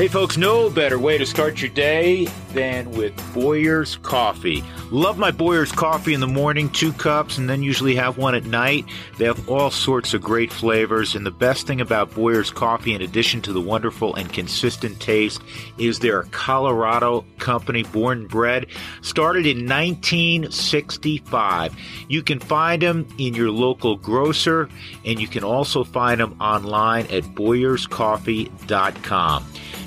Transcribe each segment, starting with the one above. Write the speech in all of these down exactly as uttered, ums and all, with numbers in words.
Hey folks, no better way to start your day than with Boyer's Coffee. Love my Boyer's Coffee in the morning, two cups, and then usually have one at night. They have all sorts of great flavors, and the best thing about Boyer's Coffee, in addition to the wonderful and consistent taste, is they're a Colorado company, born and bred, started in nineteen sixty-five. You can find them in your local grocer, and you can also find them online at boyers coffee dot com.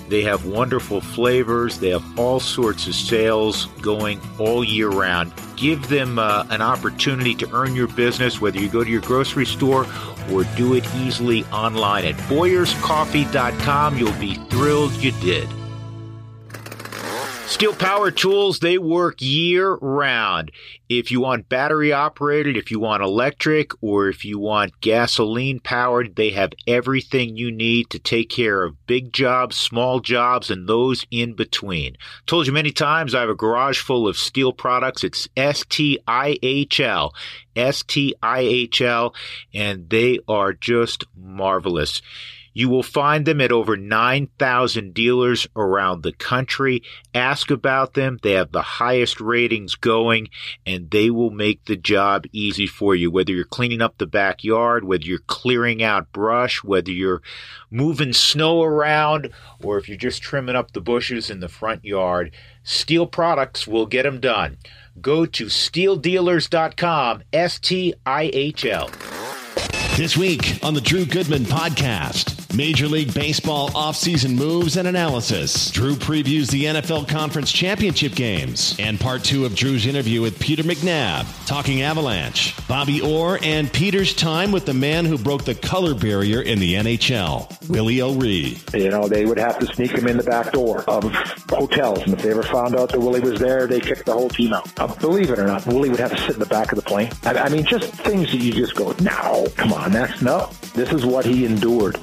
They have wonderful flavors. They have all sorts of sales going all year round. Give them uh, an opportunity to earn your business, whether you go to your grocery store or do it easily online at boyers coffee dot com. You'll be thrilled you did. Stihl power tools, they work year-round. If you want battery-operated, if you want electric, or if you want gasoline-powered, they have everything you need to take care of big jobs, small jobs, and those in between. Told you many times I have a garage full of Stihl products. It's S T I H L. S T I H L, and they are just marvelous. You will find them at over nine thousand dealers around the country. Ask about them. They have the highest ratings going, and they will make the job easy for you. Whether you're cleaning up the backyard, whether you're clearing out brush, whether you're moving snow around, or if you're just trimming up the bushes in the front yard, Stihl products will get them done. Go to stihl dealers dot com, S T I H L. This week on the Drew Goodman Podcast. Major League Baseball offseason moves and analysis. Drew previews the N F L Conference Championship games and part two of Drew's interview with Peter McNab, talking Avalanche, Bobby Orr, and Peter's time with the man who broke the color barrier in the N H L, Willie O'Ree. You know, they would have to sneak him in the back door of hotels, and if they ever found out that Willie was there, they kicked the whole team out. Uh, believe it or not, Willie would have to sit in the back of the plane. I, I mean, just things that you just go, no, come on, that's no. This is what he endured.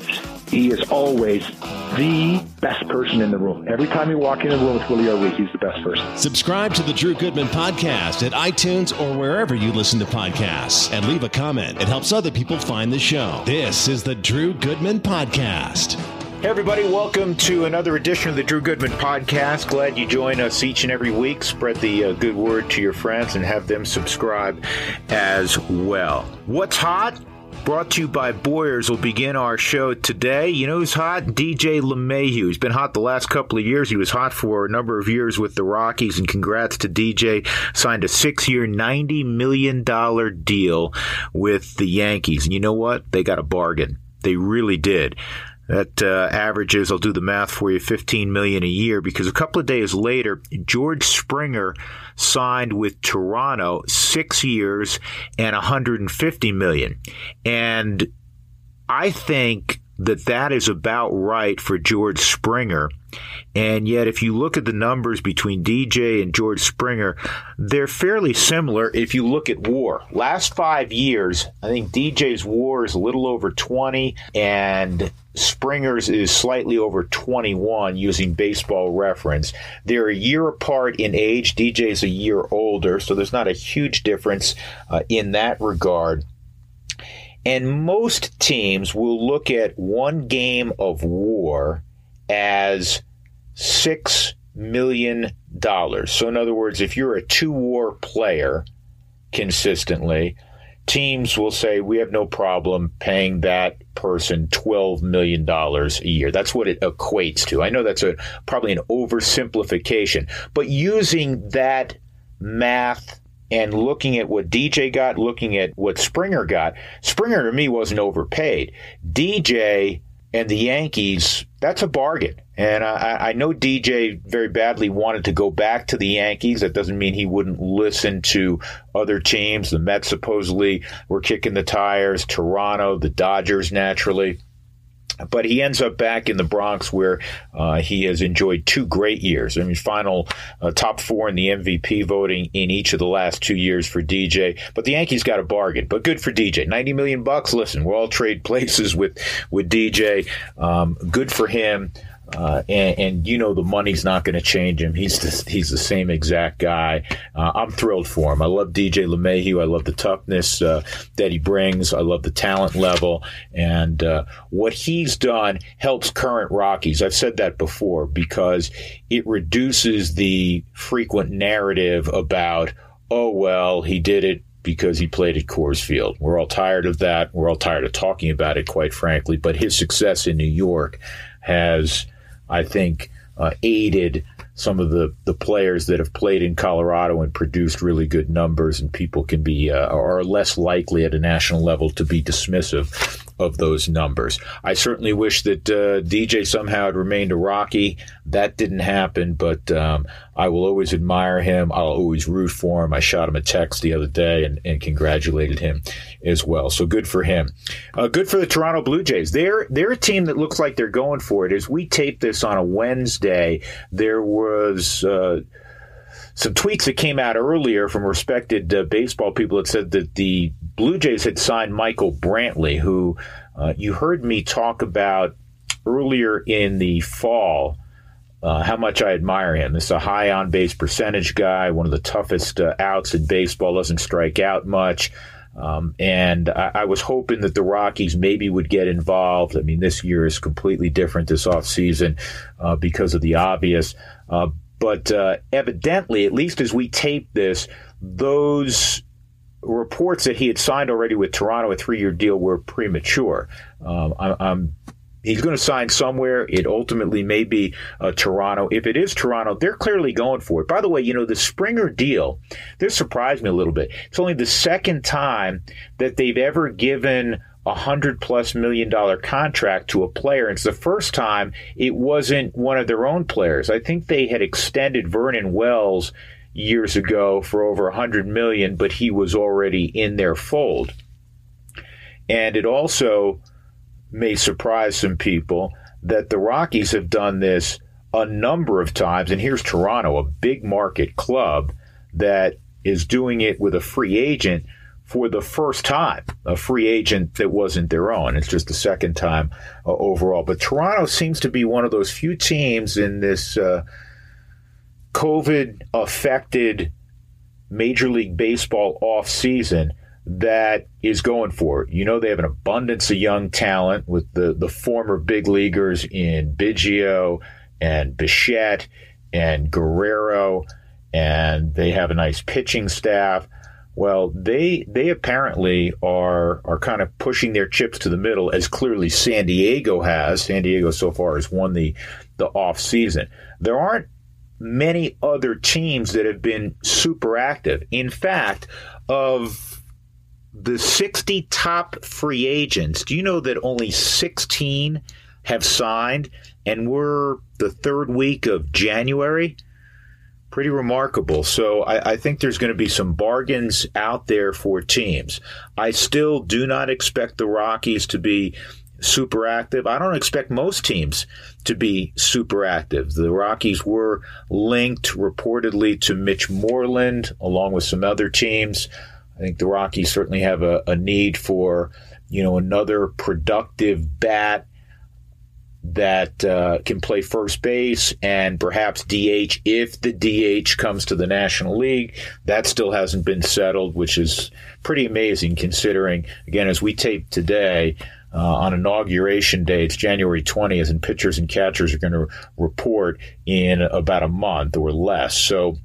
He is always the best person in the room. Every time you walk in a room with Willie O'Ree, he's the best person. Subscribe to the Drew Goodman Podcast at iTunes or wherever you listen to podcasts, and leave a comment. It helps other people find the show. This is the Drew Goodman Podcast. Hey everybody, welcome to another edition of the Drew Goodman Podcast. Glad you join us each and every week. Spread the uh, good word to your friends and have them subscribe as well. What's hot? Brought to you by Boyers will begin our show today. You know who's hot? D J LeMahieu. He's been hot the last couple of years. He was hot for a number of years with the Rockies, and congrats to D J. Signed a six-year, ninety million dollars deal with the Yankees. And you know what? They got a bargain. They really did. That uh, averages, I'll do the math for you, fifteen million dollars a year, because a couple of days later, George Springer signed with Toronto, six years and one hundred fifty million dollars. And I think that that is about right for George Springer. And yet, if you look at the numbers between D J and George Springer, they're fairly similar if you look at WAR. Last five years, I think D J's WAR is a little over twenty, and Springer's is slightly over twenty-one using baseball reference. They're a year apart in age. D J's a year older, so there's not a huge difference uh, in that regard. And most teams will look at one game of WAR as six million dollars. So in other words, if you're a two WAR player consistently, teams will say, we have no problem paying that person twelve million dollars a year. That's what it equates to. I know that's a probably an oversimplification, but using that math and looking at what D J got, looking at what Springer got, Springer to me wasn't overpaid. D J and the Yankees, that's a bargain. And I, I know D J very badly wanted to go back to the Yankees. That doesn't mean he wouldn't listen to other teams. The Mets supposedly were kicking the tires, Toronto, the Dodgers naturally. But he ends up back in the Bronx, where uh, he has enjoyed two great years. I mean, final uh, top four in the M V P voting in each of the last two years for D J. But the Yankees got a bargain. But good for D J, ninety million bucks. Listen, we'll all trade places with with D J. Um, good for him. Uh, and, and, you know, the money's not going to change him. He's the, he's the same exact guy. Uh, I'm thrilled for him. I love D J LeMahieu. I love the toughness uh, that he brings. I love the talent level. And uh, what he's done helps current Rockies. I've said that before because it reduces the frequent narrative about, oh, well, he did it because he played at Coors Field. We're all tired of that. We're all tired of talking about it, quite frankly. But his success in New York has, I think, uh, aided some of the, the players that have played in Colorado and produced really good numbers, and people can be uh, are less likely at a national level to be dismissive of those numbers. I certainly wish that uh, D J somehow had remained a Rocky. That didn't happen, but um, I will always admire him. I'll always root for him. I shot him a text the other day and, and congratulated him as well. So good for him. Uh, good for the Toronto Blue Jays. They're they're a team that looks like they're going for it. As we tape this on a Wednesday, there was uh, some tweets that came out earlier from respected uh, baseball people that said that the Blue Jays had signed Michael Brantley, who uh, you heard me talk about earlier in the fall, uh, how much I admire him. This is a high on-base percentage guy, one of the toughest uh, outs in baseball, doesn't strike out much. Um, and I, I was hoping that the Rockies maybe would get involved. I mean, this year is completely different this offseason uh, because of the obvious. Uh, but uh, evidently, at least as we tape this, those reports that he had signed already with Toronto a three-year deal were premature. Um, I, I'm, he's going to sign somewhere. It ultimately may be uh, Toronto. If it is Toronto, they're clearly going for it. By the way, you know, the Springer deal, this surprised me a little bit. It's only the second time that they've ever given a one hundred plus million dollar contract to a player. And it's the first time it wasn't one of their own players. I think they had extended Vernon Wells years ago for over one hundred million dollars, but he was already in their fold. And it also may surprise some people that the Rockies have done this a number of times. And here's Toronto, a big market club that is doing it with a free agent for the first time, a free agent that wasn't their own. It's just the second time uh, overall. But Toronto seems to be one of those few teams in this uh, COVID-affected Major League Baseball offseason that is going for it. You know, they have an abundance of young talent with the, the former big leaguers in Biggio and Bichette and Guerrero, and they have a nice pitching staff. Well, they they apparently are are kind of pushing their chips to the middle, as clearly San Diego has. San Diego so far has won the, the offseason. There aren't many other teams that have been super active. In fact, of the sixty top free agents, do you know that only sixteen have signed? And we're the third week of January. Pretty remarkable. So I, I think there's going to be some bargains out there for teams. I still do not expect the Rockies to be super active. I don't expect most teams to be super active. The Rockies were linked reportedly to Mitch Moreland along with some other teams. I think the Rockies certainly have a, a need for, you know, another productive bat that uh, can play first base and perhaps D H if the D H comes to the National League. That still hasn't been settled, which is pretty amazing considering, again, as we tape today, Uh, on inauguration day, it's January twentieth, and pitchers and catchers are going to report in about a month or less. So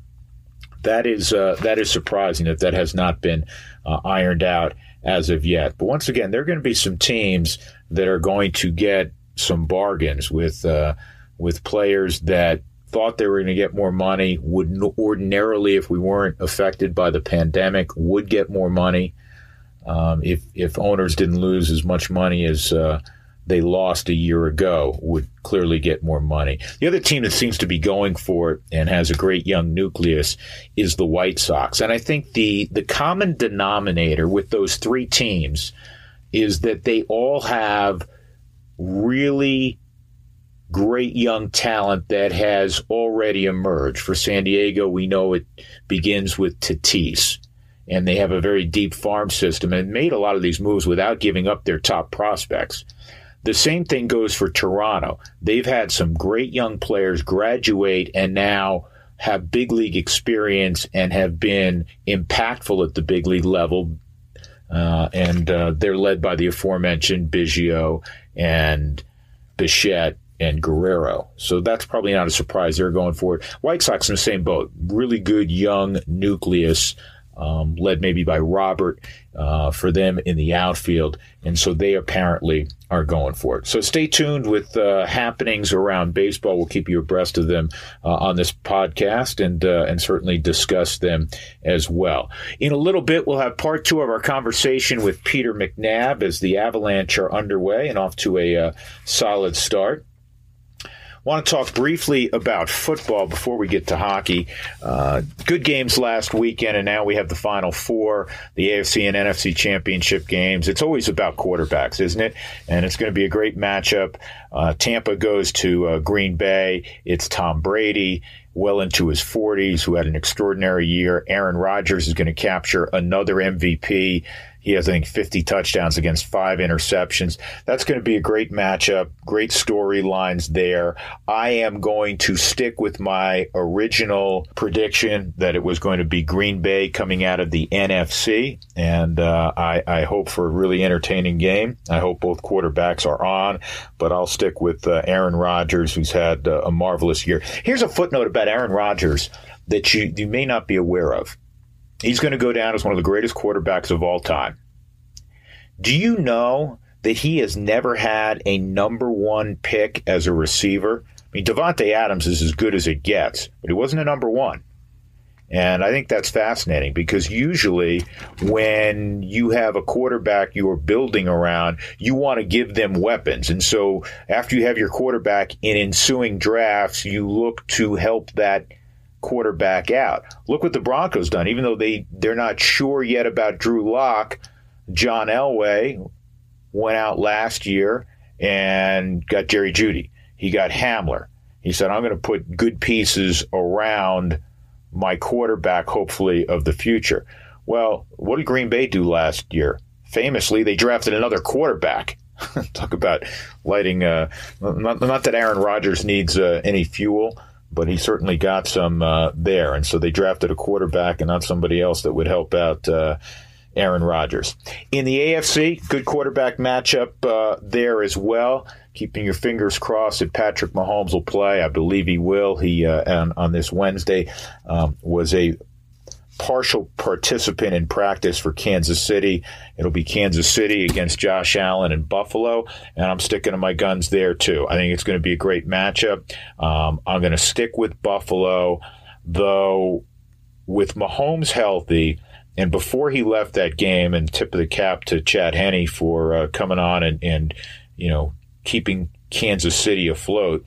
that is uh, that is surprising that that has not been uh, ironed out as of yet. But once again, there are going to be some teams that are going to get some bargains with uh, with players that thought they were going to get more money, would ordinarily, if we weren't affected by the pandemic, would get more money. Um, if if owners didn't lose as much money as uh, they lost a year ago, would clearly get more money. The other team that seems to be going for it and has a great young nucleus is the White Sox. And I think the, the common denominator with those three teams is that they all have really great young talent that has already emerged. For San Diego, we know it begins with Tatis. And they have a very deep farm system and made a lot of these moves without giving up their top prospects. The same thing goes for Toronto. They've had some great young players graduate and now have big league experience and have been impactful at the big league level. Uh, and uh, they're led by the aforementioned Biggio and Bichette and Guerrero. So that's probably not a surprise. They're going forward. White Sox in the same boat. Really good young nucleus, um, led maybe by Robert uh, for them in the outfield. And so they apparently are going for it. So stay tuned with uh, happenings around baseball. We'll keep you abreast of them uh, on this podcast and uh, and certainly discuss them as well. In a little bit, we'll have part two of our conversation with Peter McNab as the Avalanche are underway and off to a uh, solid start. Want to talk briefly about football before we get to hockey. Uh, good games last weekend, and now we have the Final Four, the A F C and N F C championship games. It's always about quarterbacks, isn't it? And it's going to be a great matchup. Uh, Tampa goes to uh, Green Bay. It's Tom Brady, well into his forties, who had an extraordinary year. Aaron Rodgers is going to capture another M V P. He has, I think, fifty touchdowns against five interceptions. That's going to be a great matchup, great storylines there. I am going to stick with my original prediction that it was going to be Green Bay coming out of the N F C, and uh, I, I hope for a really entertaining game. I hope both quarterbacks are on, but I'll stick with uh, Aaron Rodgers, who's had uh, a marvelous year. Here's a footnote about Aaron Rodgers that you, you may not be aware of. He's going to go down as one of the greatest quarterbacks of all time. Do you know that he has never had a number one pick as a receiver? I mean, Devontae Adams is as good as it gets, but he wasn't a number one. And I think that's fascinating because usually when you have a quarterback you are building around, you want to give them weapons. And so after you have your quarterback in ensuing drafts, you look to help that quarterback out. Look what the Broncos done. Even though they, they're not sure yet about Drew Lock, John Elway went out last year and got Jerry Jeudy. He got Hamler. He said, I'm going to put good pieces around my quarterback, hopefully, of the future. Well, what did Green Bay do last year? Famously, they drafted another quarterback. Talk about lighting. Uh, not, not that Aaron Rodgers needs uh, any fuel, but he certainly got some uh, there. And so they drafted a quarterback and not somebody else that would help out uh, Aaron Rodgers. In the A F C, good quarterback matchup uh, there as well. Keeping your fingers crossed that Patrick Mahomes will play. I believe he will. He uh, on, on this Wednesday um, was a partial participant in practice for Kansas City. It'll be Kansas City against Josh Allen and Buffalo, and I'm sticking to my guns there too. I think it's going to be a great matchup. Um, I'm going to stick with Buffalo, though with Mahomes healthy, and before he left that game, and tip of the cap to Chad Henne for uh, coming on and, and you know keeping Kansas City afloat.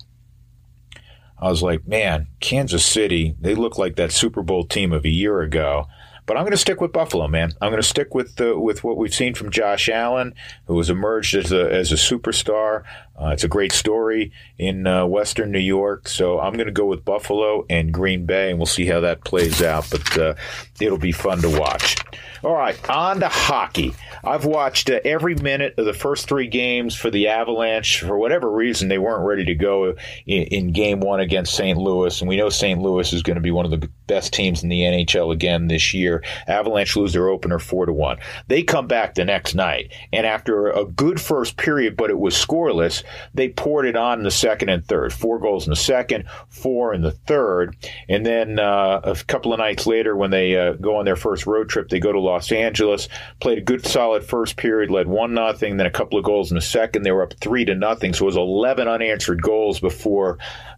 I was like, man, Kansas City, they look like that Super Bowl team of a year ago. But I'm going to stick with Buffalo, man. I'm going to stick with the, with what we've seen from Josh Allen, who has emerged as a as a superstar. Uh, it's a great story in uh, Western New York. So I'm going to go with Buffalo and Green Bay, and we'll see how that plays out. But uh, it'll be fun to watch. All right, on to hockey. I've watched uh, every minute of the first three games for the Avalanche. For whatever reason, they weren't ready to go in, in game one against Saint Louis. And we know Saint Louis is going to be one of the best teams in the N H L again this year. Avalanche lose their opener four to one. They come back the next night. And after a good first period, but it was scoreless, they poured it on in the second and third. Four goals in the second, four in the third. And then uh, a couple of nights later, when they uh, go on their first road trip, they go to Los Angeles, played a good solid first period, led one nothing, then a couple of goals in the second. They were up three to nothing, so it was eleven unanswered goals before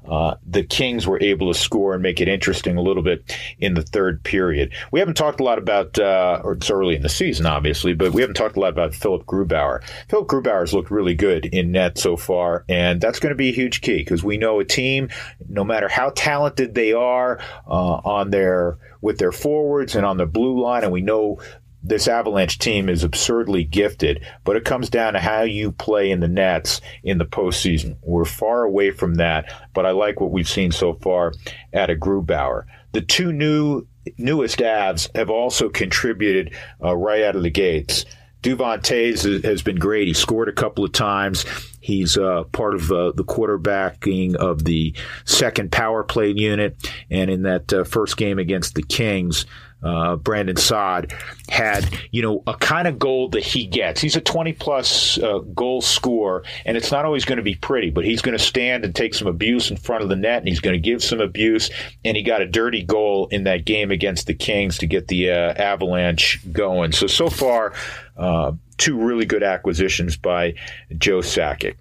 uh, the Kings were able to score and make it interesting a little bit in the third period. We haven't talked a lot about, uh, or it's early in the season, obviously, but we haven't talked a lot about Philip Grubauer. Philip Grubauer's looked really good in net so far, and that's going to be a huge key because we know a team, no matter how talented they are uh, on their with their forwards and on the blue line, and we know this Avalanche team is absurdly gifted, but it comes down to how you play in the nets in the postseason. We're far away from that, but I like what we've seen so far out of Grubauer. The two new newest Avs have also contributed uh, right out of the gates. DuPontay has been great. He scored a couple of times. He's uh, part of uh, the quarterbacking of the second power play unit. And in that uh, first game against the Kings, uh, Brandon Saad had, you know, a kind of goal that he gets. He's a twenty-plus uh, goal scorer, and it's not always going to be pretty, but he's going to stand and take some abuse in front of the net, and he's going to give some abuse. And he got a dirty goal in that game against the Kings to get the uh, Avalanche going. So, so far, uh, two really good acquisitions by Joe Sakic.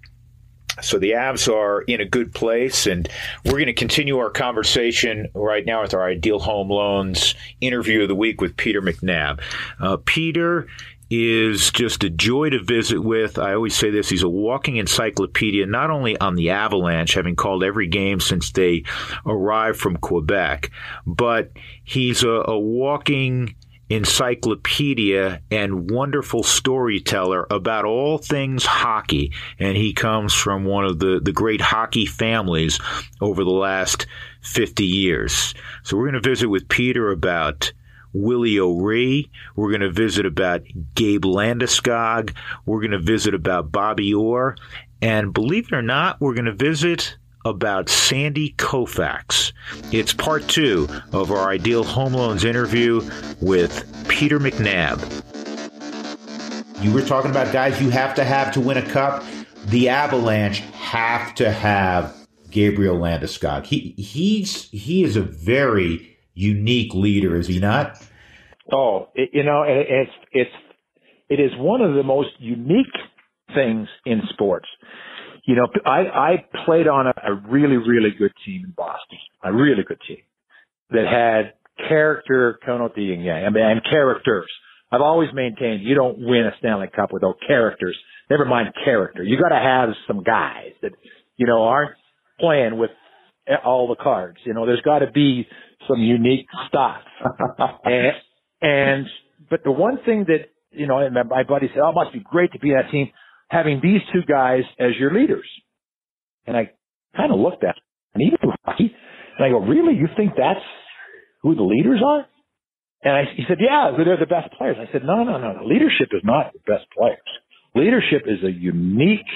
So the Avs are in a good place, and we're going to continue our conversation right now with our Ideal Home Loans interview of the week with Peter McNab. Uh, Peter is just a joy to visit with. I always say this, he's a walking encyclopedia, not only on the Avalanche, having called every game since they arrived from Quebec, but he's a, a walking encyclopedia and wonderful storyteller about all things hockey. And he comes from one of the, the great hockey families over the last fifty years. So we're going to visit with Peter about Willie O'Ree. We're going to visit about Gabe Landeskog. We're going to visit about Bobby Orr. And believe it or not, we're going to visit about Sandy Koufax. It's part two of our Ideal Home Loans interview with Peter McNab. You were talking about guys you have to have to win a cup. The Avalanche have to have Gabriel Landeskog. He he's he is a very unique leader, is he not? Oh, it, you know, it, it's it's it is one of the most unique things in sports. You know, I, I played on a, a really, really good team in Boston, a really good team that had character, connotation, yeah, I mean, and characters. I've always maintained you don't win a Stanley Cup without characters. Never mind character. You got to have some guys that, you know, aren't playing with all the cards. You know, there's got to be some unique stuff. and, and, but the one thing that, you know, and my buddy said, oh, it must be great to be on that team, having these two guys as your leaders. And I kind of looked at and he was hockey. And I go, really? You think that's who the leaders are? And I, he said, yeah, they're the best players. I said, no, no, no, no. Leadership is not the best players. Leadership is a unique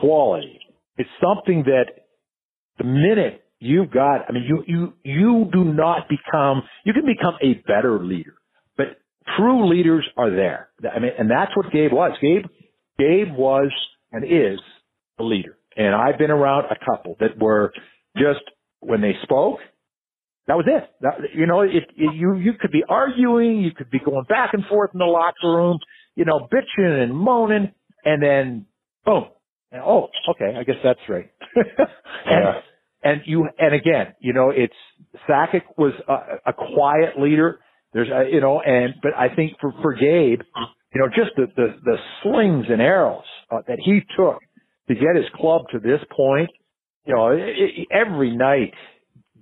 quality. It's something that the minute you've got, I mean, you, you, you do not become, you can become a better leader, but true leaders are there. I mean, and that's what Gabe was. Gabe, Gabe was and is a leader. And I've been around a couple that were just, when they spoke, that was it. That, you know, it, it, you, you could be arguing, you could be going back and forth in the locker room, you know, bitching and moaning, and then boom. And, oh, okay, I guess that's right. and, yeah. and you, and again, you know, it's, Sakic was a, a quiet leader. There's, a, you know, and, but I think for, for Gabe, you know, just the, the, the slings and arrows uh, that he took to get his club to this point, you know, it, it, every night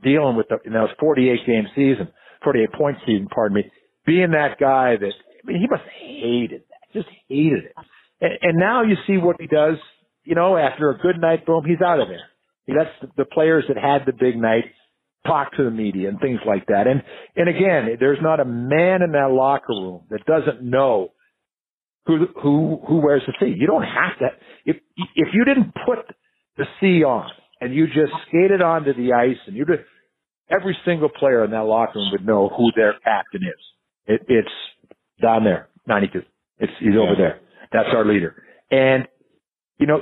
dealing with the, you know, forty-eight game season, forty-eight point season, pardon me, being that guy that, I mean, he must have hated that, just hated it. And, and now you see what he does, you know, after a good night, boom, he's out of there. That's the players that had the big night talk to the media and things like that. And, and again, there's not a man in that locker room that doesn't know Who, who, who wears the C. You don't have to. If, if you didn't put the C on and you just skated onto the ice and you did, every single player in that locker room would know who their captain is. It, it's down there, ninety-two. It's, he's yeah. over there. That's our leader. And, you know,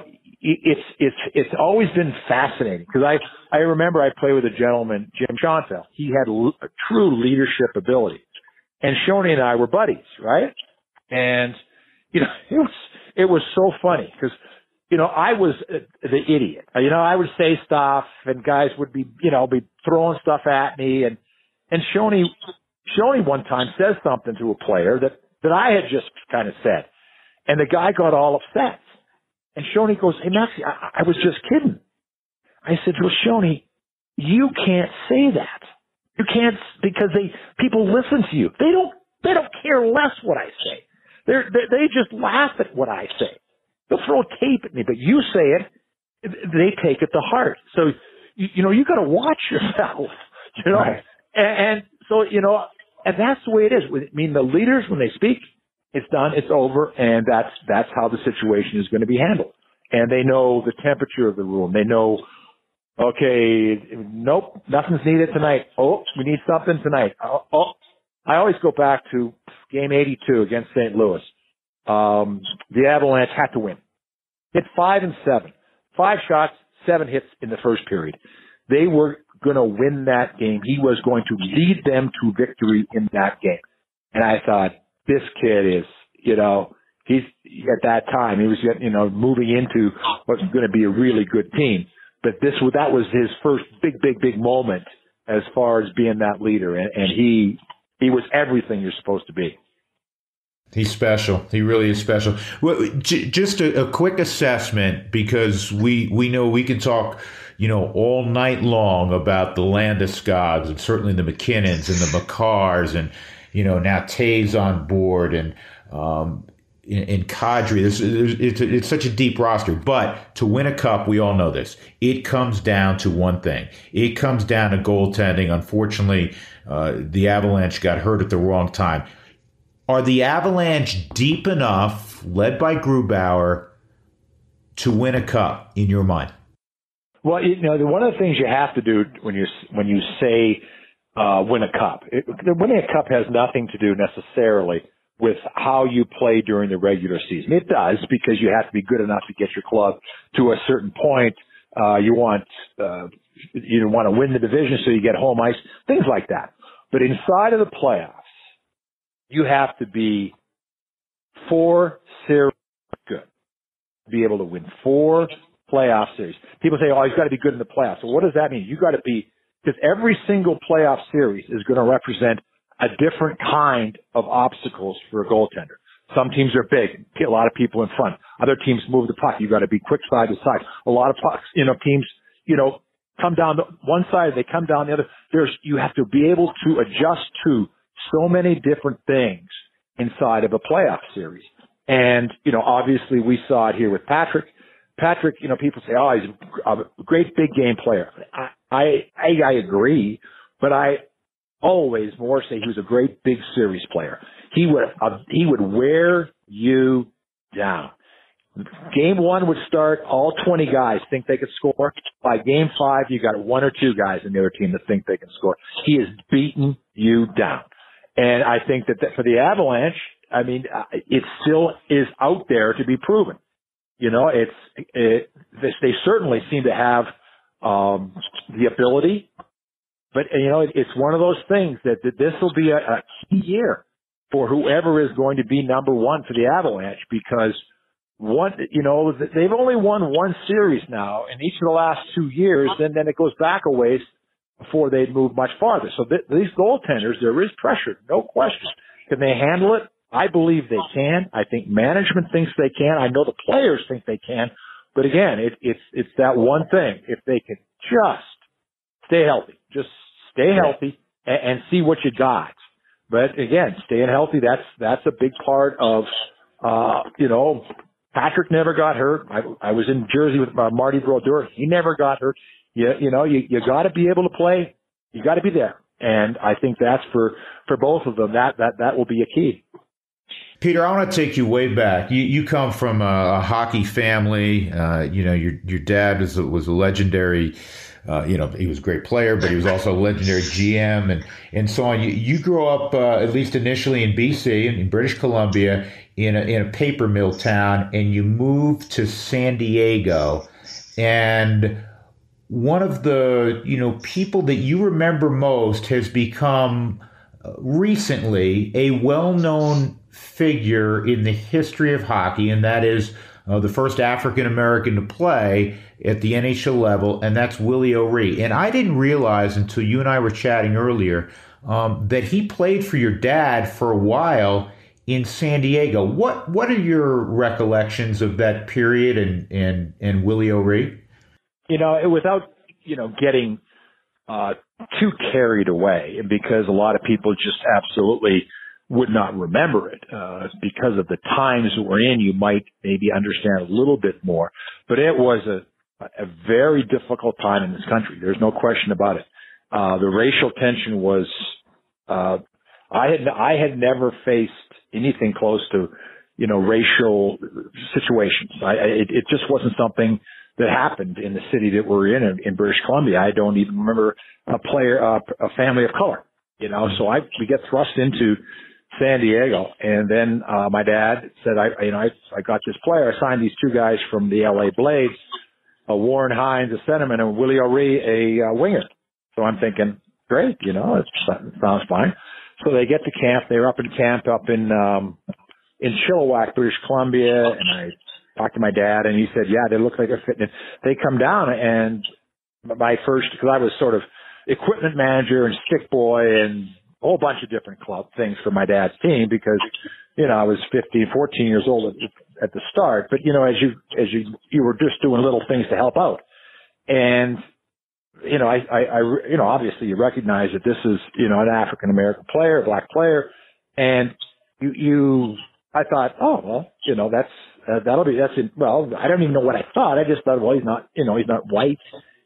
it's, it's, it's always been fascinating because I, I remember I played with a gentleman, Jim Schoenfeld. He had a true leadership ability. And Shoney and I were buddies, right? And, you know, it was, it was so funny because, you know, I was the idiot. You know, I would say stuff and guys would be, you know, be throwing stuff at me. And, and Shoney, Shoney one time says something to a player that, that I had just kind of said. And the guy got all upset. And Shoney goes, hey, Maxie, I, I was just kidding. I said, well, Shoney, you can't say that. You can't, because they, people listen to you. They don't, they don't care less what I say. They're, they just laugh at what I say. They'll throw tape at me, but you say it, they take it to heart. So, you, you know, you got to watch yourself, you know. Right. And, and so, you know, and that's the way it is. I mean, the leaders, when they speak, it's done, it's over, and that's that's how the situation is going to be handled. and they know the temperature of the room. They know, okay, nope, nothing's needed tonight. Oh, we need something tonight. Oh, oh. I always go back to game eighty-two against Saint Louis. Um, the Avalanche had to win. Hit five and seven. Five shots, seven hits in the first period. They were going to win that game. He was going to lead them to victory in that game. And I thought, this kid is, you know, he's at that time, he was, you know, moving into what's going to be a really good team. But this that was his first big, big, big moment as far as being that leader. And, and he he was everything you're supposed to be. He's special. He really is special. Well, j- just a, a quick assessment, because we we know we can talk, you know, all night long about the Landeskogs and certainly the McKinnons and the McCars and, you know, now Tay's on board and um, in, in Kadri. It's, it's, it's such a deep roster. But to win a cup, we all know this. It comes down to one thing. It comes down to goaltending. Unfortunately, uh, the Avalanche got hurt at the wrong time. Are the Avalanche deep enough, led by Grubauer, to win a cup in your mind? Well, you know, one of the things you have to do when you when you say uh, win a cup, it, winning a cup has nothing to do necessarily with how you play during the regular season. It does, because you have to be good enough to get your club to a certain point. Uh, you want uh, you want to win the division, so you get home ice, things like that. But inside of the playoffs, you have to be four series good to be able to win four playoff series. People say, oh, he's got to be good in the playoffs. So what does that mean? You got to be, because every single playoff series is going to represent a different kind of obstacles for a goaltender. Some teams are big, a lot of people in front. Other teams move the puck. You got to be quick side to side. A lot of pucks, you know, teams, you know, come down one side, they come down the other. There's, you have to be able to adjust to so many different things inside of a playoff series. And, you know, obviously we saw it here with Patrick. Patrick, you know, people say, oh, he's a great big game player. I, I, I agree, but I always more say he was a great big series player. He would, uh, he would wear you down. Game one would start, all twenty guys think they could score. By game five, you got one or two guys in the other team that think they can score. He is beating you down. And I think that for the Avalanche, I mean, it still is out there to be proven. You know, it's it, they certainly seem to have um, the ability, but you know, it's one of those things that, that this will be a, a key year for whoever is going to be number one for the Avalanche, because one, you know, they've only won one series now in each of the last two years, and then it goes back a ways before they'd move much farther. So th- these goaltenders, there is pressure, no question. Can they handle it? I believe they can. I think management thinks they can. I know the players think they can. But again, it, it's it's that one thing. If they can just stay healthy, just stay healthy and, and see what you got. But again, staying healthy, that's that's a big part of, uh, you know, Patrick never got hurt. I, I was in Jersey with uh, Marty Brodeur. He never got hurt. You, you know, you, you got to be able to play. You got to be there. And I think that's for, for both of them. That, that, that will be a key. Peter, I want to take you way back. You, you come from a, a hockey family. Uh, you know, your, your dad was a, was a legendary, uh, you know, he was a great player, but he was also a legendary G M and, and so on. You, you grew up, uh, at least initially in B C, in, in British Columbia, in a, in a paper mill town, and you moved to San Diego. And one of the, you know, people that you remember most has become recently a well-known figure in the history of hockey, and that is uh, the first African-American to play at the N H L level, and that's Willie O'Ree. And I didn't realize until you and I were chatting earlier um, that he played for your dad for a while in San Diego. What what are your recollections of that period and, and, and Willie O'Ree? You know, without, you know, getting uh, too carried away, because a lot of people just absolutely would not remember it. Uh, because of the times we're in, you might maybe understand a little bit more. But it was a, a very difficult time in this country. There's no question about it. Uh, the racial tension was uh, – I had I had never faced anything close to you know, racial situations. I, it, it just wasn't something that happened in the city that we're in, in British Columbia. I don't even remember a player, uh, a family of color, you know, so I, we get thrust into San Diego. And then, uh, my dad said, I, you know, I, I got this player. I signed these two guys from the L A Blades, uh, Warren Hines, a centerman, and Willie O'Ree, a uh, winger. So I'm thinking, great, you know, it sounds fine. So they get to camp. They're up in camp up in, um, in Chilliwack, British Columbia. And I talked to my dad, and he said, yeah, they look like they're fitting in. They come down, and my first, because I was sort of equipment manager and stick boy and a whole bunch of different club things for my dad's team, because, you know, I was fifteen, fourteen years old at, at the start. But, you know, as you, as you, you were just doing little things to help out. And, you know, I, I, I, you know, obviously you recognize that this is, you know, an African American player, a black player. And you, you, I thought, oh, well, you know, that's, uh, that'll be, that's, in, well, I don't even know what I thought. I just thought, well, he's not, you know, he's not white.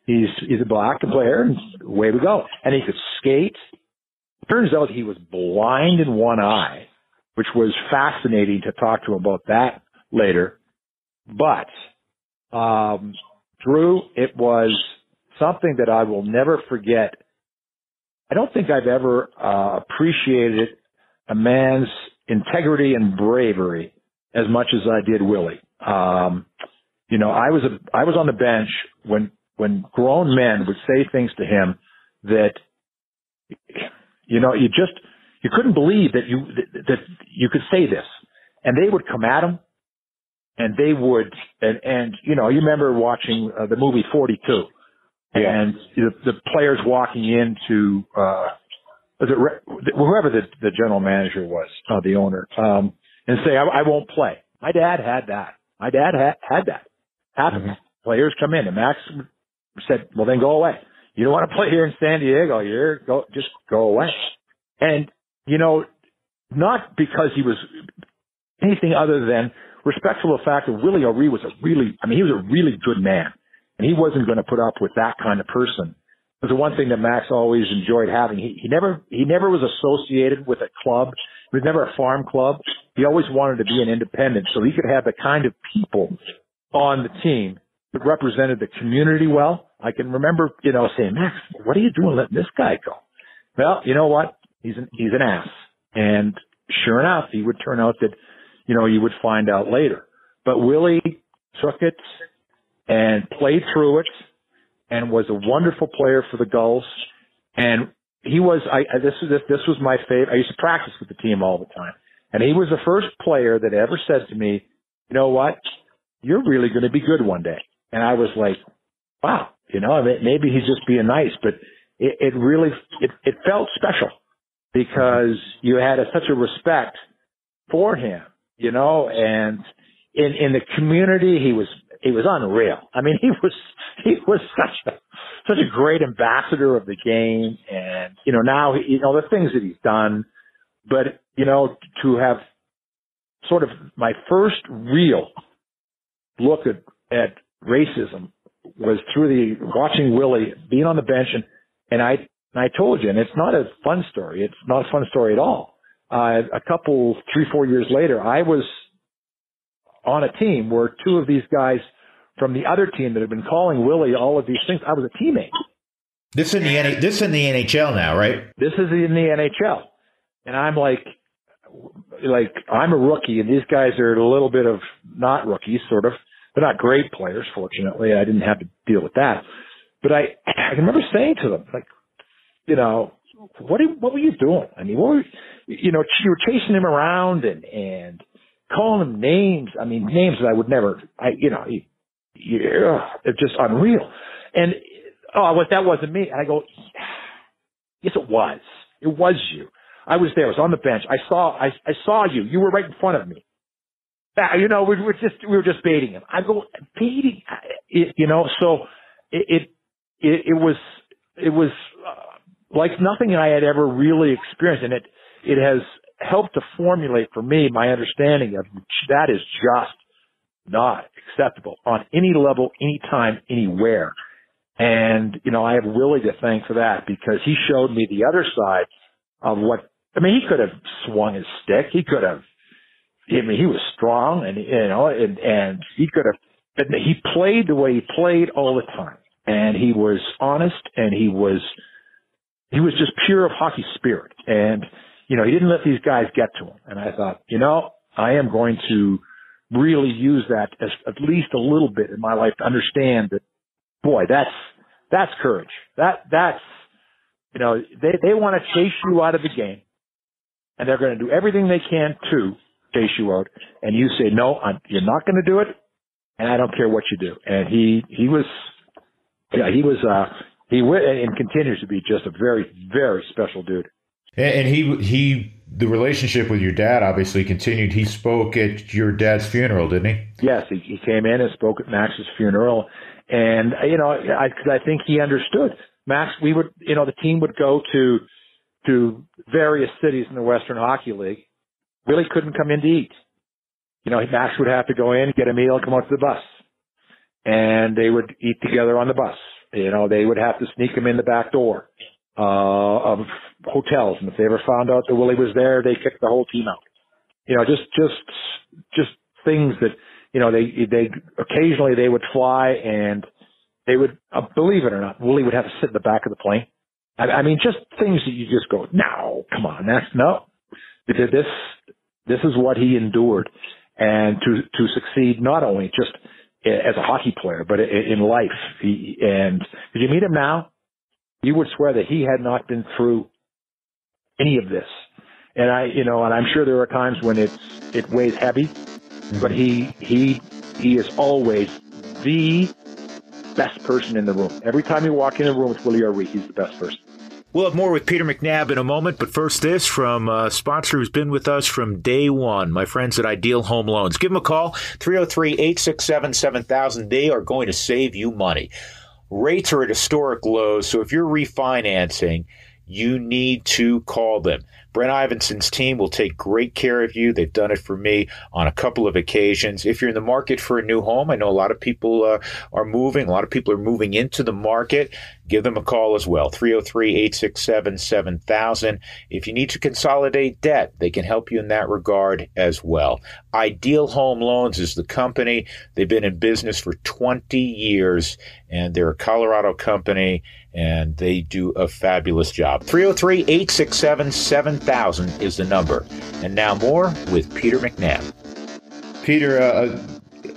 He's, he's a black player. And away we go. And he could skate. Turns out he was blind in one eye, which was fascinating to talk to him about that later. But, um, Drew, it was something that I will never forget. I don't think I've ever uh, appreciated a man's integrity and bravery as much as I did Willie. Um, you know, I was a, I was on the bench when when grown men would say things to him that, you know, you just you couldn't believe that you that, that you could say this, and they would come at him, and they would and and you know, you remember watching uh, the movie forty-two. Yeah. And the, the players walking into, uh, the, whoever the, the general manager was, uh, the owner, um, and say, I, I won't play. My dad had that. My dad had, had that happen. Mm-hmm. Players come in, and Max said, well, then go away. You don't want to play here in San Diego. You're go, just go away. And, you know, not because he was anything other than respectful of the fact that Willie O'Ree was a really, I mean, he was a really good man. And he wasn't going to put up with that kind of person. It was the one thing that Max always enjoyed having. He, he never he never was associated with a club. He was never a farm club. He always wanted to be an independent, so he could have the kind of people on the team that represented the community well. I can remember, you know, saying, Max, what are you doing letting this guy go? Well, you know what? He's an he's an ass. And sure enough, he would turn out that, you know, you would find out later. But Willie took it and played through it, and was a wonderful player for the Gulls. And he was, I, this was, this was my favorite. I used to practice with the team all the time. And he was the first player that ever said to me, you know what? You're really going to be good one day. And I was like, wow, you know, maybe he's just being nice, but it, it really, it, it felt special because you had a, such a respect for him, you know, and in, in the community, he was, It was unreal. I mean, he was he was such a such a great ambassador of the game, and you know now he, you know the things that he's done. But you know to have sort of my first real look at at racism was through the watching Willie being on the bench, and and I and I told you, and it's not a fun story. It's not a fun story at all. Uh, a couple three four years later, I was on a team where two of these guys from the other team that had been calling Willie all of these things, I was a teammate. This in the this in the N H L now, right? This is in the N H L, and I'm like, like I'm a rookie, and these guys are a little bit of not rookies, sort of. They're not great players, fortunately. I didn't have to deal with that, but I I remember saying to them, like, you know, what do, what were you doing? I mean, what were you know you were chasing him around and and. Calling him names, I mean, names that I would never, I, you know, he, he, ugh, it's just unreal. And, oh, well, that wasn't me. And I go, yes, it was. It was you. I was there. I was on the bench. I saw, I, I saw you. You were right in front of me. You know, we were just, we were just baiting him. I go, baiting, it, you know, so it, it, it was, it was uh, like nothing I had ever really experienced. And it, it has helped to formulate for me my understanding of that is just not acceptable on any level, anytime, anywhere. And, you know, I have Willie to thank for that because he showed me the other side of what, I mean, he could have swung his stick. He could have, I mean, he was strong, and you know, and, and he could have. He played the way he played all the time, and he was honest, and he was he was just pure of hockey spirit, and you know, he didn't let these guys get to him. And I thought, you know, I am going to really use that as at least a little bit in my life to understand that. Boy, that's that's courage. That that's you know, they they want to chase you out of the game, and they're going to do everything they can to chase you out, and you say, no, I'm, you're not going to do it, and I don't care what you do. And he, he was, yeah, he was, uh, he went and continues to be just a very, very special dude. And he, he, the relationship with your dad obviously continued. He spoke at your dad's funeral, didn't he? Yes, he, he came in and spoke at Max's funeral, and you know, I, cause I think he understood. Max, we would, you know, the team would go to to various cities in the Western Hockey League. Willie couldn't come in to eat. You know, Max would have to go in, get a meal, and come out to the bus. And they would eat together on the bus. You know, they would have to sneak him in the back door uh, of hotels. And if they ever found out that Willie was there, they kicked the whole team out. You know, just just just things that, you know, they they occasionally they would fly, and they would, uh, believe it or not, Willie would have to sit in the back of the plane. I, I mean, just things that you just go, no, come on, that's no. Because this this is what he endured, and to to succeed not only just as a hockey player but in life. He, and if you meet him now, you would swear that he had not been through any of this. And I, you know, and I'm sure there are times when it's it weighs heavy, mm-hmm. but he he he is always the best person in the room. Every time you walk in the room with Willie O'Ree, he's the best person. We'll have more with Peter McNab in a moment, but first this from a sponsor who's been with us from day one, my friends at Ideal Home Loans. Give them a call, three oh three, eight six seven, seven thousand. They are going to save you money. Rates are at historic lows, so if you're refinancing, you need to call them. Brent Ivinson's team will take great care of you. They've done it for me on a couple of occasions. If you're in the market for a new home, I know a lot of people uh, are moving. A lot of people are moving into the market. Give them a call as well, three oh three, eight six seven, seven thousand. If you need to consolidate debt, they can help you in that regard as well. Ideal Home Loans is the company. They've been in business for twenty years, and they're a Colorado company, and they do a fabulous job. three oh three, eight six seven, seven thousand is the number. And now more with Peter McNab. Peter, uh,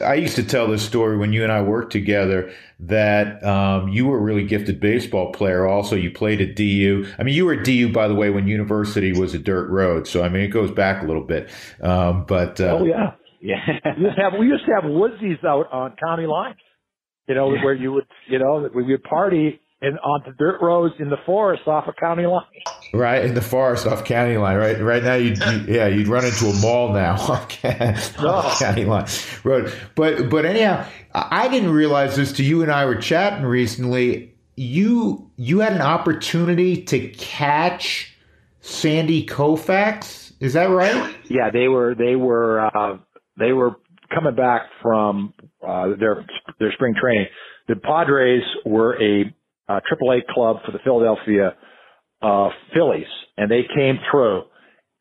I used to tell this story when you and I worked together that um, you were a really gifted baseball player also. You played at D U. I mean, you were at D U, by the way, when university was a dirt road. So, I mean, it goes back a little bit. Um, but uh, Oh, yeah. yeah. we, used to have, we used to have woodsies out on county lines, you know, yeah. where you would, you know, we would party. And on the dirt roads in the forest off a county line. Right, in the forest off county line. Right right now, you'd, you'd, yeah, you'd run into a mall now off no. county line road. But, but anyhow, I didn't realize this till you and I were chatting recently. You you had an opportunity to catch Sandy Koufax. Is that right? Yeah, they were they were uh, they were coming back from uh, their their spring training. The Padres were a Uh, triple A club for the Philadelphia uh, Phillies, and they came through,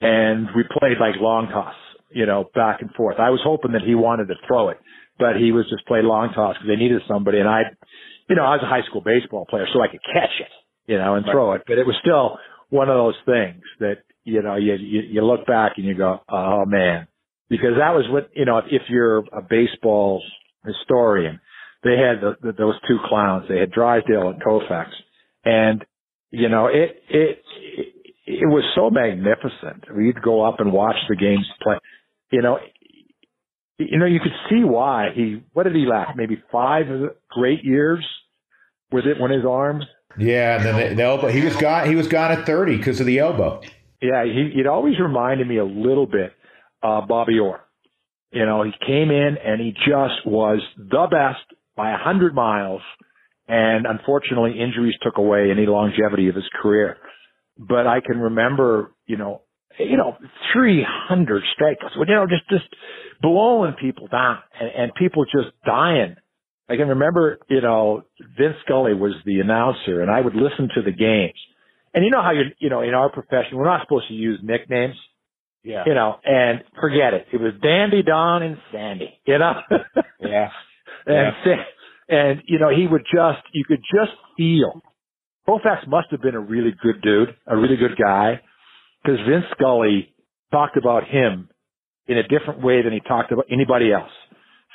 and we played like long toss, you know, back and forth. I was hoping that he wanted to throw it, but he was just playing long toss because they needed somebody, and I, you know, I was a high school baseball player, so I could catch it, you know, and throw it. But it was still one of those things that, you know, you you, you look back and you go, oh man, because that was what, you know, if, if you're a baseball historian. They had the, the, those two clowns. They had Drysdale and Koufax, and you know it, it. It it was so magnificent. We'd go up and watch the games play. You know, you know you could see why he. What did he last? Maybe five great years with it when his arm. Yeah, and then the, the elbow. He was gone. He was gone at thirty because of the elbow. Yeah, he. It always reminded me a little bit of Bobby Orr. You know, he came in and he just was the best. By a hundred miles, and unfortunately, injuries took away any longevity of his career. But I can remember, you know, you know, three hundred strikeouts, you know, just just blowing people down, and, and people just dying. I can remember, you know, Vin Scully was the announcer, and I would listen to the games. And you know how you, you know, in our profession, we're not supposed to use nicknames, Yeah. You know, and forget it. It was Dandy, Don, and Sandy, you know? Yeah. And, yeah. and, you know, he would just, you could just feel. Koufax must have been a really good dude, a really good guy, because Vin Scully talked about him in a different way than he talked about anybody else.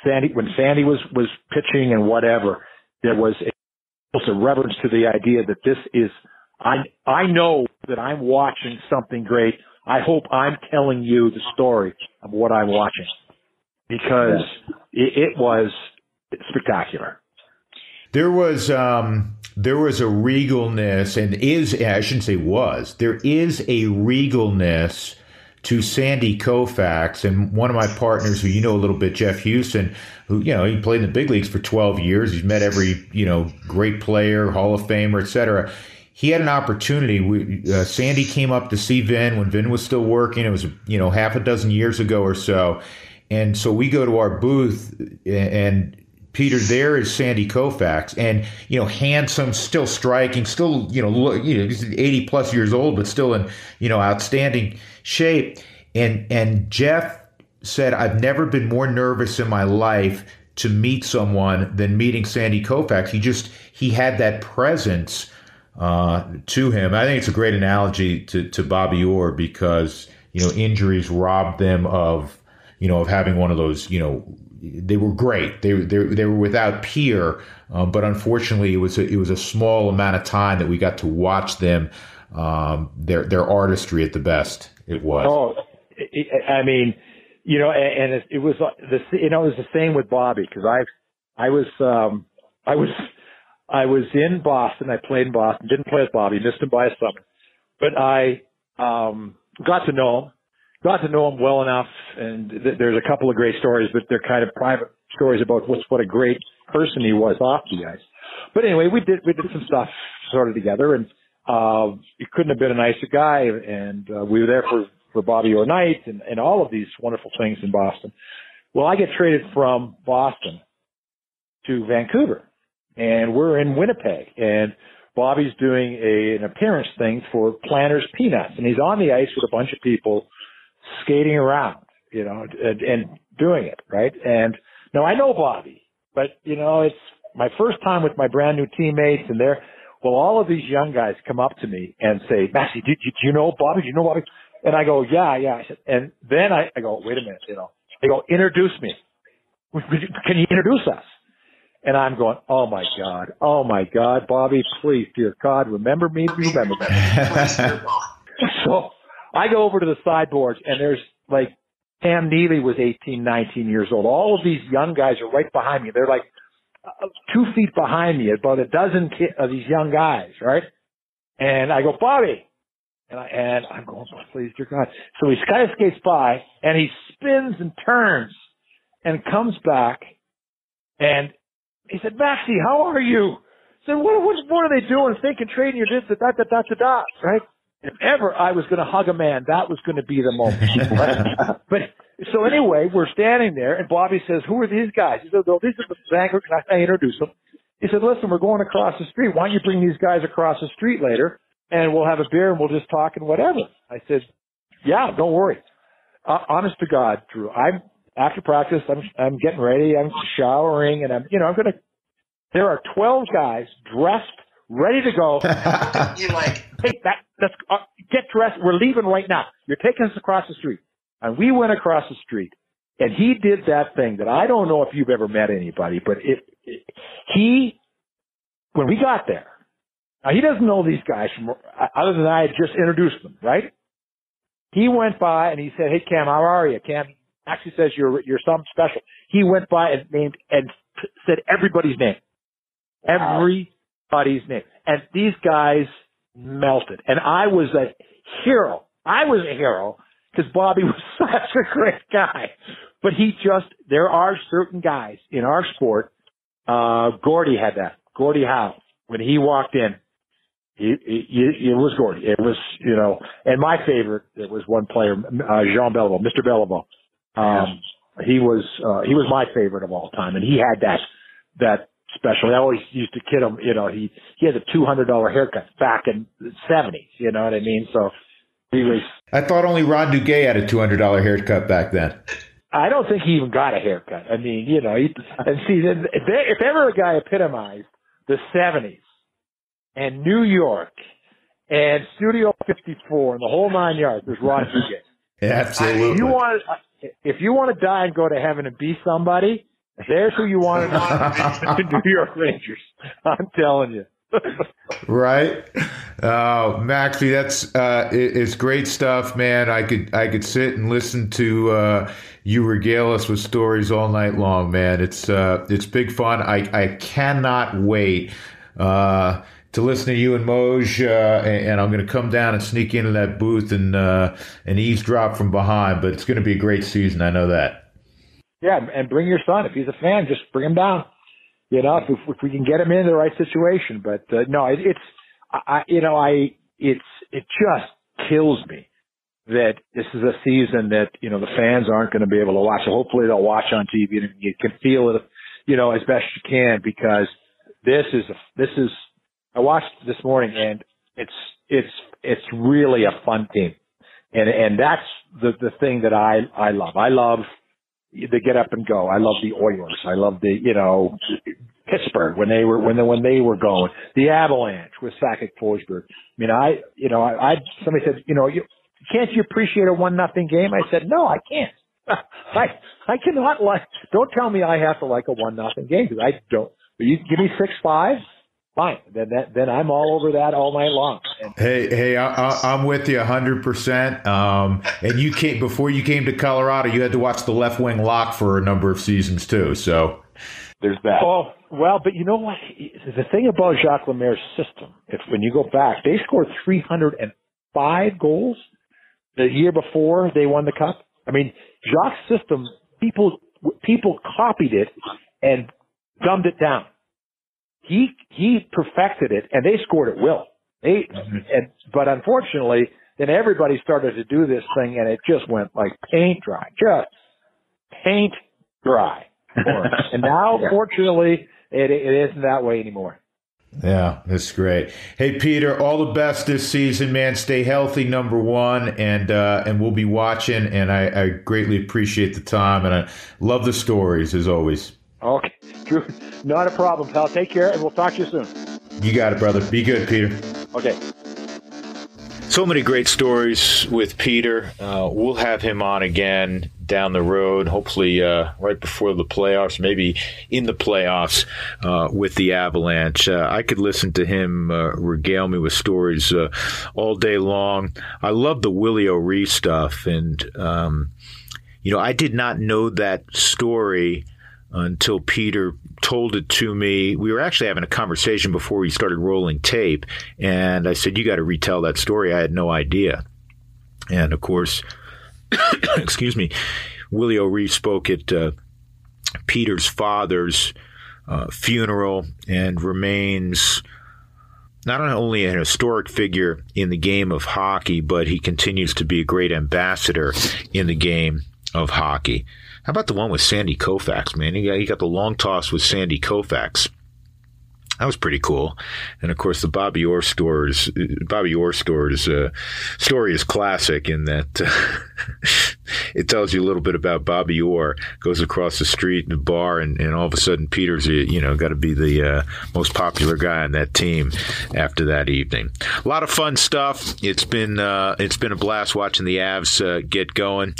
Sandy, when Sandy was, was pitching and whatever, there was a, a reverence to the idea that this is, I, I know that I'm watching something great. I hope I'm telling you the story of what I'm watching, because it, it was spectacular. There was um, there was a regalness, and is I shouldn't say was there is a regalness to Sandy Koufax. And one of my partners, who you know a little bit, Jeff Houston, who you know he played in the big leagues for twelve years. He's met every you know great player, Hall of Famer, et cetera. He had an opportunity. We, uh, Sandy came up to see Vin when Vin was still working. It was, you know, half a dozen years ago or so. And so we go to our booth, and Peter, there is Sandy Koufax. And, you know, handsome, still striking, still, you know, look, you know, he's eighty plus years old, but still in, you know, outstanding shape. And, and Jeff said, I've never been more nervous in my life to meet someone than meeting Sandy Koufax. He just, he had that presence Uh, to him. I think it's a great analogy to, to Bobby Orr, because, you know, injuries robbed them of, you know, of having one of those, you know, they were great. They, they, they were without peer, um, but unfortunately it was, a, it was a small amount of time that we got to watch them, um, their, their artistry at the best. It was. Oh, I mean, you know, and it, it was, the, you know, it was the same with Bobby. Cause I, I was, um, I was, I was in Boston. I played in Boston. Didn't play with Bobby. Missed him by a summer. But I um, got to know him. Got to know him well enough. And th- there's a couple of great stories, but they're kind of private stories about what's, what a great person he was off the ice. But anyway, we did we did some stuff sort of together, and uh, he couldn't have been a nicer guy. And uh, we were there for, for Bobby Orr night and, and all of these wonderful things in Boston. Well, I get traded from Boston to Vancouver. And we're in Winnipeg, and Bobby's doing a, an appearance thing for Planters Peanuts, and he's on the ice with a bunch of people skating around, you know, and, and doing it, right? And now I know Bobby, but, you know, it's my first time with my brand new teammates, and they're, well, all of these young guys come up to me and say, Maxie, do, do, do you know Bobby? Do you know Bobby? And I go, yeah, yeah. And then I, I go, wait a minute, you know. They go, introduce me. Can you introduce us? And I'm going, oh, my God. Oh, my God. Bobby, please, dear God, remember me. Remember me. So I go over to the sideboards, and there's, like, Sam Neely was eighteen, nineteen years old. All of these young guys are right behind me. They're, like, two feet behind me, about a dozen ki- of these young guys, right? And I go, Bobby. And, I, and I'm going, oh, please, dear God. So he kind of skates by, and he spins and turns and comes back, and he said, Maxie, how are you? I said, what, what, what are they doing? Thinking, trading your distance, da, da, da, da, da, right? If ever I was going to hug a man, that was going to be the moment. But so anyway, we're standing there, and Bobby says, who are these guys? He said, well, these are the Vancouver. Can I introduce them? He said, listen, we're going across the street. Why don't you bring these guys across the street later, and we'll have a beer, and we'll just talk and whatever. I said, yeah, don't worry. Uh, honest to God, Drew, I'm – after practice, I'm I'm getting ready. I'm showering, and I'm you know I'm gonna. There are twelve guys dressed, ready to go. You're like, take that. Let's uh, get dressed. We're leaving right now. You're taking us across the street, and we went across the street, and he did that thing that I don't know if you've ever met anybody, but it, it he when we got there. Now he doesn't know these guys from other than I had just introduced them, right? He went by and he said, "Hey Cam, how are you, Cam?" Actually says you're you're something special. He went by and named and t- said everybody's name, wow. everybody's name, and these guys melted. And I was a hero. I was a hero because Bobby was such a great guy. But he just there are certain guys in our sport. Uh, Gordie had that. Gordie Howe, when he walked in, he, he, he, it was Gordie. It was you know. And my favorite it was one player, uh, Jean Beliveau, Mister Beliveau. Um, he was, uh, he was my favorite of all time. And he had that, that special. I always used to kid him, you know, he, he had a two hundred dollars haircut back in the seventies, you know what I mean? So He was. I thought only Rod Duguay had a two hundred dollars haircut back then. I don't think he even got a haircut. I mean, you know, he, and see, if, there, if ever a guy epitomized the seventies and New York and Studio fifty-four and the whole nine yards was Rod Duguay. Absolutely. If you want, if you want to die and go to heaven and be somebody, there's who you want to die. The New York Rangers. I'm telling you. Right. Oh, Maxie, that's uh, it, it's great stuff, man. I could I could sit and listen to uh, you regale us with stories all night long, man. It's uh, it's big fun. I I cannot wait uh, to listen to you and Moj, uh, and, and I'm going to come down and sneak into that booth and uh, and eavesdrop from behind. But it's going to be a great season. I know that. Yeah, and bring your son if he's a fan. Just bring him down. You know, if, if we can get him in the right situation, but uh, no, it, it's, I, you know, I, it's, it just kills me that this is a season that, you know, the fans aren't going to be able to watch. So hopefully they'll watch on T V and you can feel it, you know, as best you can, because this is, a, this is, I watched this morning and it's, it's, it's really a fun team. And, and that's the, the thing that I, I love. I love, the get up and go. I love the Oilers. I love the, you know, Pittsburgh when they were, when they, when they were going, the Avalanche with Sakic, Forsberg. I mean, I, you know, I, I somebody said, you know, you can't you appreciate a one nothing game? I said, no, I can't. I, I cannot like, don't tell me I have to like a one nothing game, because I don't. But you give me six five. Fine, then that, then I'm all over that all night long. And hey, hey, I, I, I'm with you one hundred percent. Um, and you came before you came to Colorado. You had to watch the Left Wing Lock for a number of seasons too. So there's that. Oh well, but you know what? The thing about Jacques Lemaire's system, if when you go back, they scored three hundred five goals the year before they won the cup. I mean, Jacques' system, people people copied it and dumbed it down. He he perfected it, and they scored at will. They, and, but unfortunately, then everybody started to do this thing, and it just went like paint dry, just paint dry. And now, yeah. Fortunately, it it isn't that way anymore. Yeah, that's great. Hey, Peter, all the best this season, man. Stay healthy, number one, and uh, and we'll be watching. And I, I greatly appreciate the time, and I love the stories as always. Okay, Drew, not a problem, pal. Take care, and we'll talk to you soon. You got it, brother. Be good, Peter. Okay. So many great stories with Peter. Uh, we'll have him on again down the road, hopefully uh, right before the playoffs, maybe in the playoffs uh, with the Avalanche. Uh, I could listen to him uh, regale me with stories uh, all day long. I love the Willie O'Ree stuff, and, um, you know, I did not know that story until Peter told it to me. We were actually having a conversation before we started rolling tape, and I said, you got to retell that story. I had no idea. And, of course, excuse me, Willie O'Ree spoke at uh, Peter's father's uh, funeral and remains not only an historic figure in the game of hockey, but he continues to be a great ambassador in the game of hockey. How about the one with Sandy Koufax, man? He got, he got the long toss with Sandy Koufax. That was pretty cool. And, of course, the Bobby Orr stories, Bobby Orr stories, uh, story is classic in that uh, it tells you a little bit about Bobby Orr. Goes across the street in a bar, and, and all of a sudden Peter's, you know, got to be the uh, most popular guy on that team after that evening. A lot of fun stuff. It's been, uh, it's been a blast watching the Avs uh, get going.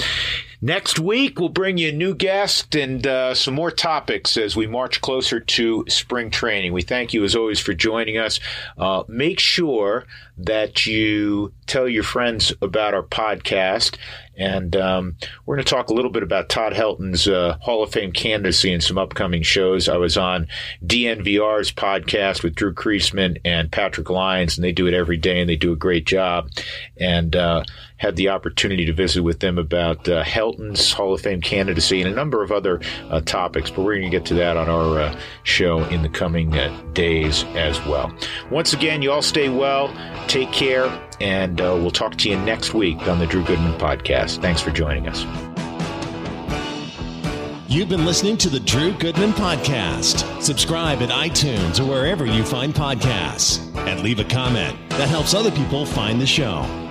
Next week, we'll bring you a new guest and uh, some more topics as we march closer to spring training. We thank you, as always, for joining us. Uh, make sure that you tell your friends about our podcast. And um, we're going to talk a little bit about Todd Helton's uh, Hall of Fame candidacy and some upcoming shows. I was on D N V R's podcast with Drew Creasman and Patrick Lyons, and they do it every day, and they do a great job. And uh had the opportunity to visit with them about uh, Helton's Hall of Fame candidacy and a number of other uh, topics, but we're going to get to that on our uh, show in the coming uh, days as well. Once again, you all stay well, take care, and uh, we'll talk to you next week on the Drew Goodman Podcast. Thanks for joining us. You've been listening to the Drew Goodman Podcast. Subscribe at iTunes or wherever you find podcasts, and leave a comment. That helps other people find the show.